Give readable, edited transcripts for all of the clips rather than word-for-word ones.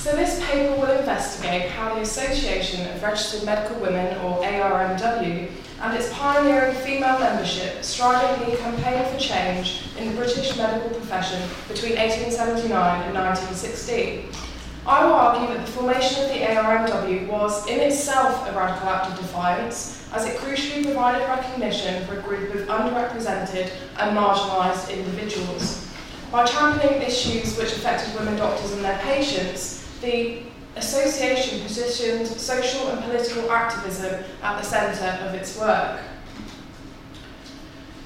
So this paper will investigate how the Association of Registered Medical Women, or ARMW, and its pioneering female membership strived in the campaign for change in the British medical profession between 1879 and 1916. I will argue that the formation of the ARMW was in itself a radical act of defiance, as it crucially provided recognition for a group of underrepresented and marginalised individuals. By championing issues which affected women doctors and their patients, the association positioned social and political activism at the centre of its work.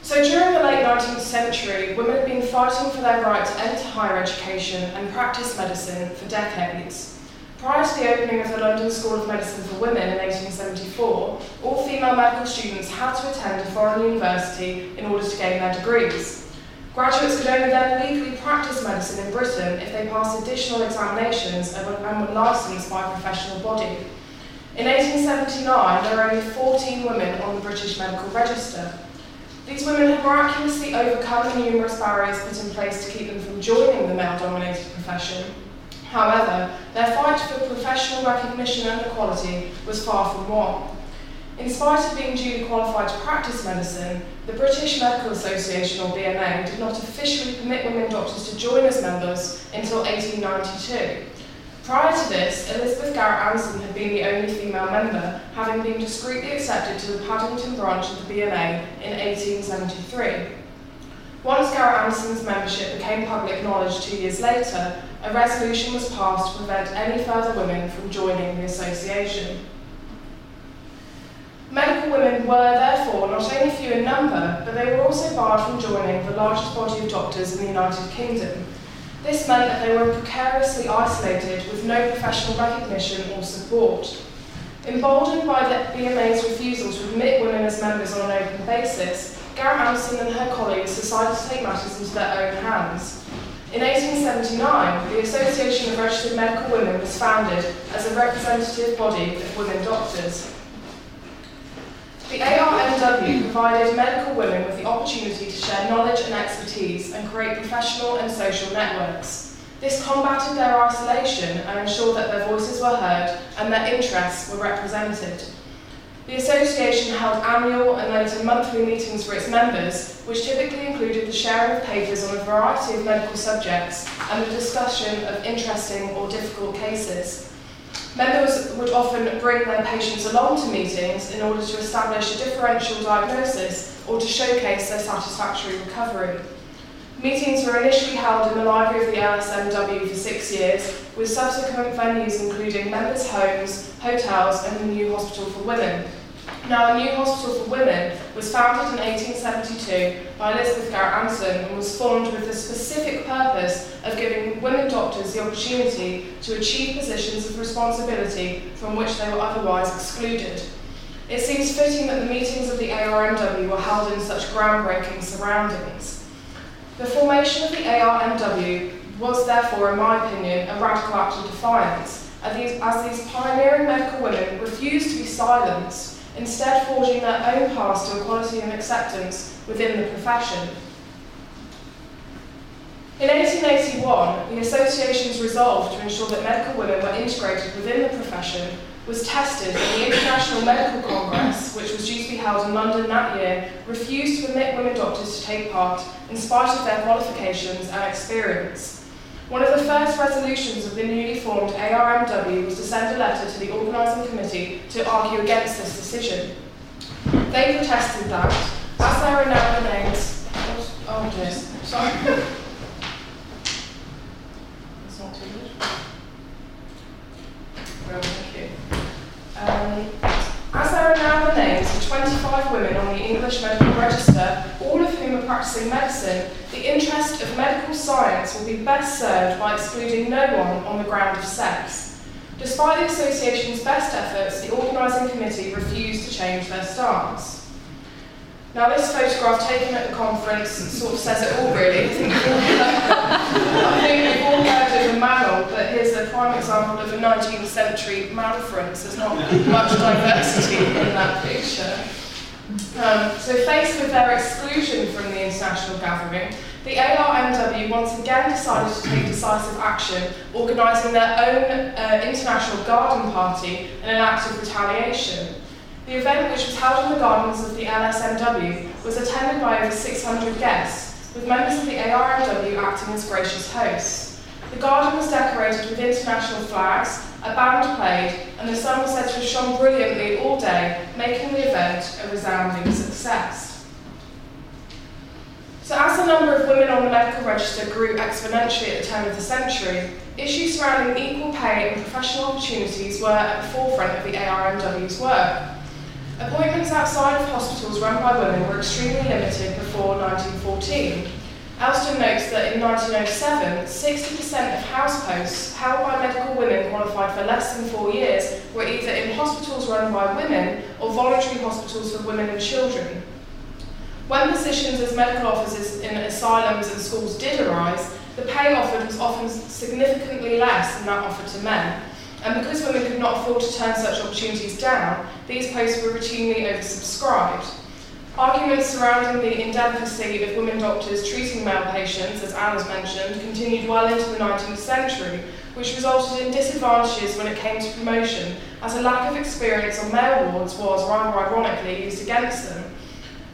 So during the late 19th century, women had been fighting for their right to enter higher education and practice medicine for decades. Prior to the opening of the London School of Medicine for Women in 1874, all female medical students had to attend a foreign university in order to gain their degrees. Graduates could only then legally practice medicine in Britain if they passed additional examinations and were licensed by a professional body. In 1879, there were only 14 women on the British Medical Register. These women had miraculously overcome the numerous barriers put in place to keep them from joining the male-dominated profession. However, their fight for professional recognition and equality was far from won. In spite of being duly qualified to practice medicine, the British Medical Association, or BMA, did not officially permit women doctors to join as members until 1892. Prior to this, Elizabeth Garrett Anderson had been the only female member, having been discreetly accepted to the Paddington branch of the BMA in 1873. Once Garrett Anderson's membership became public knowledge 2 years later, a resolution was passed to prevent any further women from joining the association. Medical women were therefore not only few in number, but they were also barred from joining the largest body of doctors in the United Kingdom. This meant that they were precariously isolated with no professional recognition or support. Emboldened by the BMA's refusal to admit women as members on an open basis, Garrett Anderson and her colleagues decided to take matters into their own hands. In 1879, the Association of Registered Medical Women was founded as a representative body of women doctors. The ARMW provided medical women with the opportunity to share knowledge and expertise and create professional and social networks. This combated their isolation and ensured that their voices were heard and their interests were represented. The association held annual and later monthly meetings for its members, which typically included the sharing of papers on a variety of medical subjects and the discussion of interesting or difficult cases. Members would often bring their patients along to meetings in order to establish a differential diagnosis or to showcase their satisfactory recovery. Meetings were initially held in the library of the LSMW for 6 years, with subsequent venues including members' homes, hotels and the New Hospital for Women. Now, the New Hospital for Women was founded in 1872 by Elizabeth Garrett Anderson and was formed with the specific purpose of giving women doctors the opportunity to achieve positions of responsibility from which they were otherwise excluded. It seems fitting that the meetings of the ARMW were held in such groundbreaking surroundings. The formation of the ARMW was therefore, in my opinion, a radical act of defiance, as these pioneering medical women refused to be silenced, instead forging their own path to equality and acceptance within the profession. In 1881, the Association's resolve to ensure that medical women were integrated within the profession was tested when the International Medical Congress, which was due to be held in London that year, refused to permit women doctors to take part in spite of their qualifications and experience. One of the first resolutions of the newly formed ARMW was to send a letter to the organising committee to argue against this decision. They protested that, as there are now names... Oh dear, sorry. That's not too good. Well, thank you. As there are now the names of 25 women on the English Medical Register, all of whom are practicing medicine, the interest of medical science will be best served by excluding no one on the ground of sex. Despite the association's best efforts, the organising committee refused to change their stance. Now, this photograph taken at the conference sort of says it all, really. I think we've all heard of a manor, but here's a prime example of a 19th century manference. There's not much diversity in that picture. So faced with their exclusion from the international gathering, The ARMW once again decided to take decisive action, organising their own International Garden Party in an act of retaliation. The event, which was held in the gardens of the LSMW, was attended by over 600 guests, with members of the ARMW acting as gracious hosts. The garden was decorated with international flags, a band played, and the sun was said to have shone brilliantly all day, making the event a resounding success. So as the number of women on the medical register grew exponentially at the turn of the century, issues surrounding equal pay and professional opportunities were at the forefront of the ARMW's work. Appointments outside of hospitals run by women were extremely limited before 1914. Elston notes that in 1907, 60% of house posts held by medical women qualified for less than 4 years were either in hospitals run by women or voluntary hospitals for women and children. When positions as medical officers in asylums and schools did arise, the pay offered was often significantly less than that offered to men. And because women could not afford to turn such opportunities down, these posts were routinely oversubscribed. Arguments surrounding the indelicacy of women doctors treating male patients, as Anne has mentioned, continued well into the 19th century, which resulted in disadvantages when it came to promotion, as a lack of experience on male wards was, rather ironically, used against them.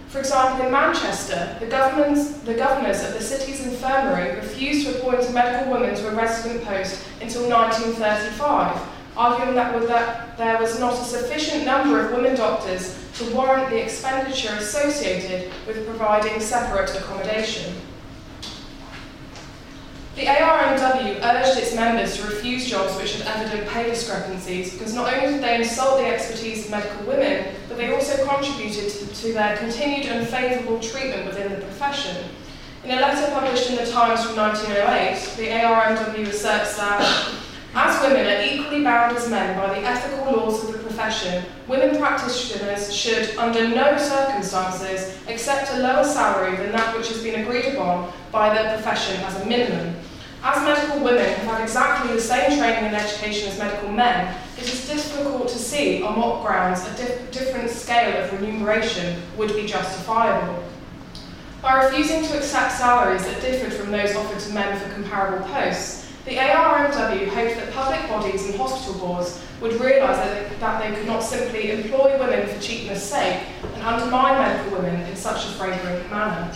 For example, in Manchester, the governors of the city's infirmary refused to appoint a medical woman to a resident post until 1935, arguing that there was not a sufficient number of women doctors to warrant the expenditure associated with providing separate accommodation. The ARMW urged its members to refuse jobs which had evident pay discrepancies because not only did they insult the expertise of medical women, but they also contributed to their continued unfavourable treatment within the profession. In a letter published in the Times from 1908, the ARMW asserts that, as women are equally bound as men by the ethical laws of the profession, women practitioners should, under no circumstances, accept a lower salary than that which has been agreed upon by the profession as a minimum. As medical women have had exactly the same training and education as medical men, it is difficult to see on what grounds a different scale of remuneration would be justifiable. By refusing to accept salaries that differed from those offered to men for comparable posts, the ARMW hoped that public bodies and hospital boards would realise that they could not simply employ women for cheapness' sake and undermine medical women in such a flagrant manner.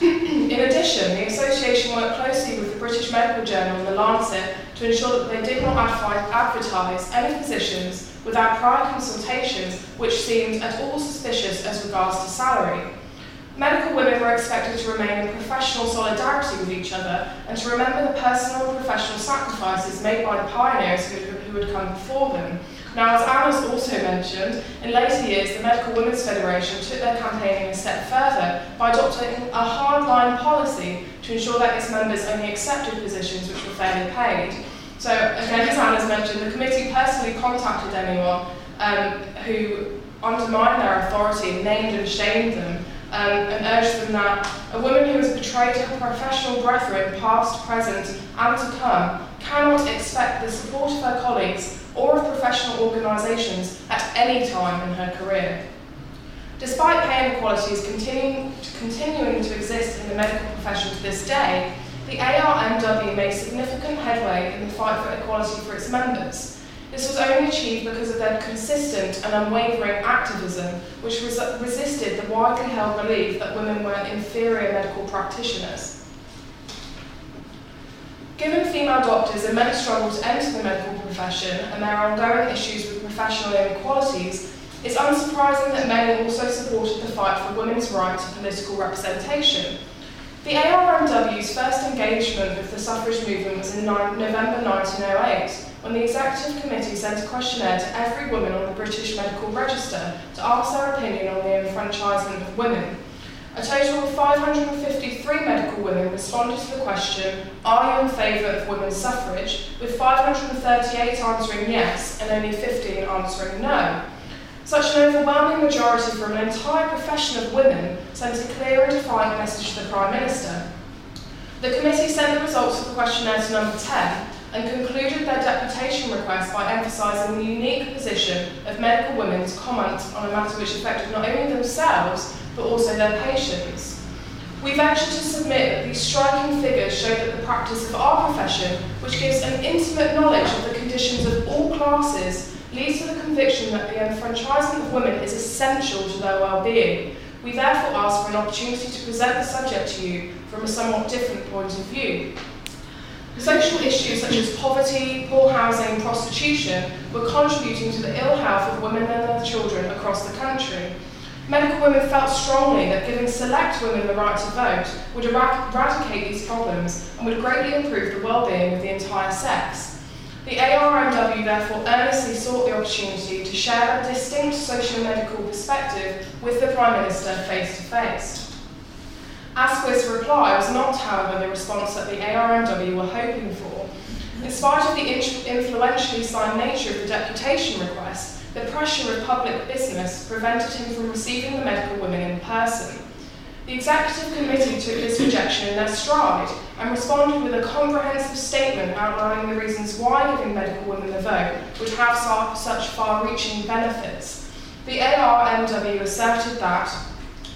In addition, the association worked closely with the British Medical Journal and the Lancet to ensure that they did not advertise any positions without prior consultations which seemed at all suspicious as regards to salary. Medical women were expected to remain in professional solidarity with each other and to remember the personal and professional sacrifices made by the pioneers who had come before them. Now, as Anna's also mentioned, in later years, the Medical Women's Federation took their campaigning a step further by adopting a hardline policy to ensure that its members only accepted positions which were fairly paid. So, again, as Anna's mentioned, the committee personally contacted anyone who undermined their authority, named and shamed them, and urged them that a woman who has betrayed her professional brethren, past, present, and to come, cannot expect the support of her colleagues or of professional organisations at any time in her career. Despite pay inequalities continuing to exist in the medical profession to this day, the ARMW made significant headway in the fight for equality for its members. This was only achieved because of their consistent and unwavering activism, which resisted the widely held belief that women were inferior medical practitioners. Given female doctors and men's struggle to enter the medical profession and their ongoing issues with professional inequalities, it's unsurprising that men also supported the fight for women's right to political representation. The ARMW's first engagement with the suffrage movement was in November 1908, when the Executive Committee sent a questionnaire to every woman on the British Medical Register to ask their opinion on the enfranchisement of women. A total of 553 medical women responded to the question, "Are you in favour of women's suffrage?" with 538 answering yes and only 15 answering no. Such an overwhelming majority from an entire profession of women sent a clear and defiant message to the Prime Minister. The committee sent the results of the questionnaire to number 10 and concluded their deputation request by emphasising the unique position of medical women to comment on a matter which affected not only themselves, but also their patients. We've ventured to submit that these striking figures show that the practice of our profession, which gives an intimate knowledge of the conditions of all classes, leads to the conviction that the enfranchisement of women is essential to their well-being. We therefore ask for an opportunity to present the subject to you from a somewhat different point of view. Social issues such as poverty, poor housing, and prostitution were contributing to the ill health of women and their children across the country. Medical women felt strongly that giving select women the right to vote would eradicate these problems and would greatly improve the well-being of the entire sex. The ARMW therefore earnestly sought the opportunity to share a distinct social and medical perspective with the Prime Minister face to face. Asquith's reply was not, however, the response that the ARMW were hoping for. In spite of the influentially signed nature of the deputation request, the pressure of public business prevented him from receiving the medical women in person. The Executive Committee took this rejection in their stride and responded with a comprehensive statement outlining the reasons why giving medical women the vote would have such far-reaching benefits. The ARMW asserted that,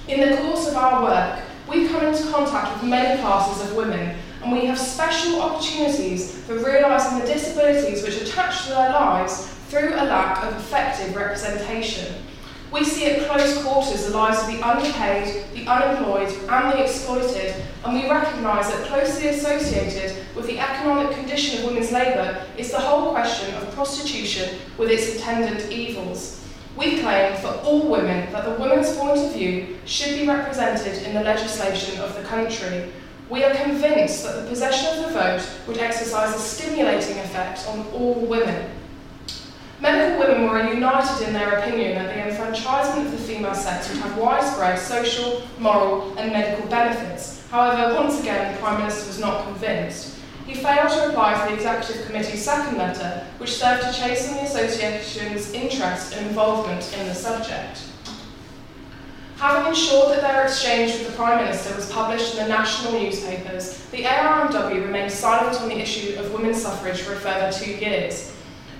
in the course of our work, we come into contact with many classes of women, and we have special opportunities for realising the disabilities which attach to their lives through a lack of effective representation. We see at close quarters the lives of the underpaid, the unemployed, and the exploited, and we recognise that closely associated with the economic condition of women's labour is the whole question of prostitution with its attendant evils. We claim for all women that the women's point of view should be represented in the legislation of the country. We are convinced that the possession of the vote would exercise a stimulating effect on all women. Medical women were united in their opinion that the enfranchisement of the female sex would have widespread social, moral, and medical benefits. However, once again, the Prime Minister was not convinced. He failed to reply to the Executive Committee's second letter, which served to chasten the Association's interest and involvement in the subject. Having ensured that their exchange with the Prime Minister was published in the national newspapers, the ARMW remained silent on the issue of women's suffrage for a further 2 years.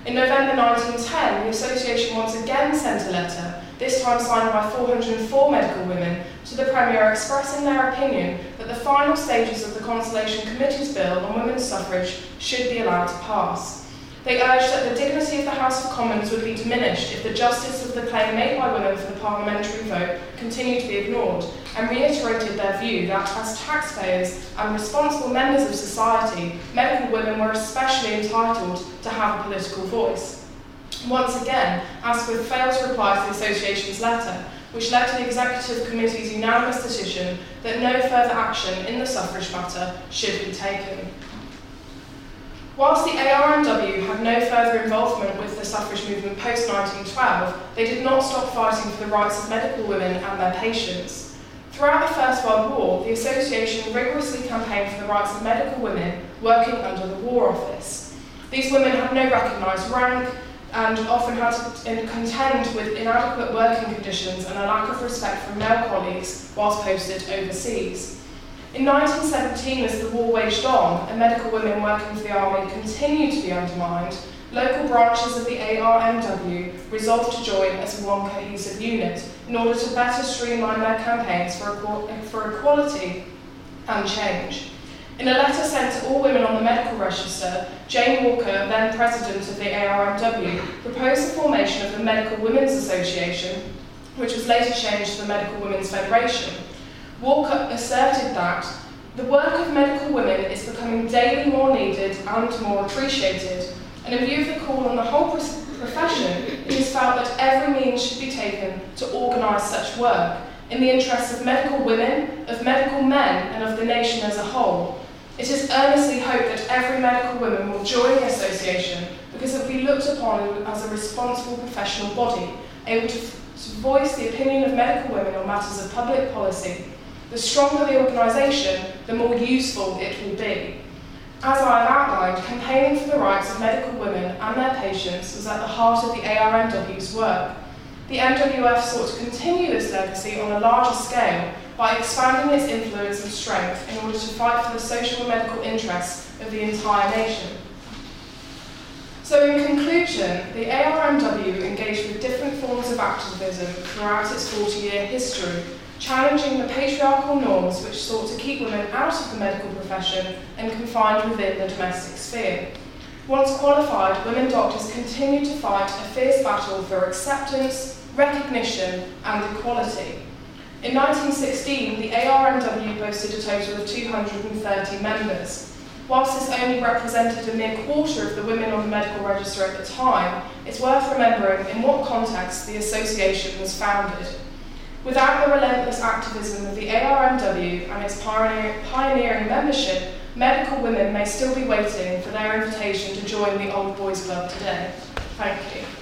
In November 1910, the Association once again sent a letter, this time signed by 404 medical women, to the Premier expressing their opinion that the final stages of the Conciliation Committee's bill on women's suffrage should be allowed to pass. They urged that the dignity of the House of Commons would be diminished if the justice of the claim made by women for the parliamentary vote continued to be ignored, and reiterated their view that, as taxpayers and responsible members of society, medical women were especially entitled to have a political voice. Once again, Asquith failed to reply to the Association's letter, which led to the Executive Committee's unanimous decision that no further action in the suffrage matter should be taken. Whilst the ARMW had no further involvement with the suffrage movement post-1912, they did not stop fighting for the rights of medical women and their patients. Throughout the First World War, the Association rigorously campaigned for the rights of medical women working under the War Office. These women had no recognised rank, and often had to contend with inadequate working conditions and a lack of respect from male colleagues whilst posted overseas. In 1917, as the war waged on and medical women working for the army continued to be undermined, local branches of the ARMW resolved to join as one cohesive unit in order to better streamline their campaigns for equality and change. In a letter sent to all women on the medical register, Jane Walker, then president of the ARMW, proposed the formation of the Medical Women's Association, which was later changed to the Medical Women's Federation. Walker asserted that the work of medical women is becoming daily more needed and more appreciated, and in view of the call on the whole profession, it is felt that every means should be taken to organise such work, in the interests of medical women, of medical men, and of the nation as a whole. It is earnestly hoped that every medical woman will join the association because it will be looked upon as a responsible professional body, able to voice the opinion of medical women on matters of public policy. The stronger the organisation, the more useful it will be. As I have outlined, campaigning for the rights of medical women and their patients was at the heart of the ARMW's work. The MWF sought to continue this legacy on a larger scale, by expanding its influence and strength in order to fight for the social and medical interests of the entire nation. So in conclusion, the ARMW engaged with different forms of activism throughout its 40-year history, challenging the patriarchal norms which sought to keep women out of the medical profession and confined within the domestic sphere. Once qualified, women doctors continued to fight a fierce battle for acceptance, recognition, and equality. In 1916, the ARMW boasted a total of 230 members. Whilst this only represented a mere quarter of the women on the medical register at the time, it's worth remembering in what context the association was founded. Without the relentless activism of the ARMW and its pioneering membership, medical women may still be waiting for their invitation to join the Old Boys Club today. Thank you.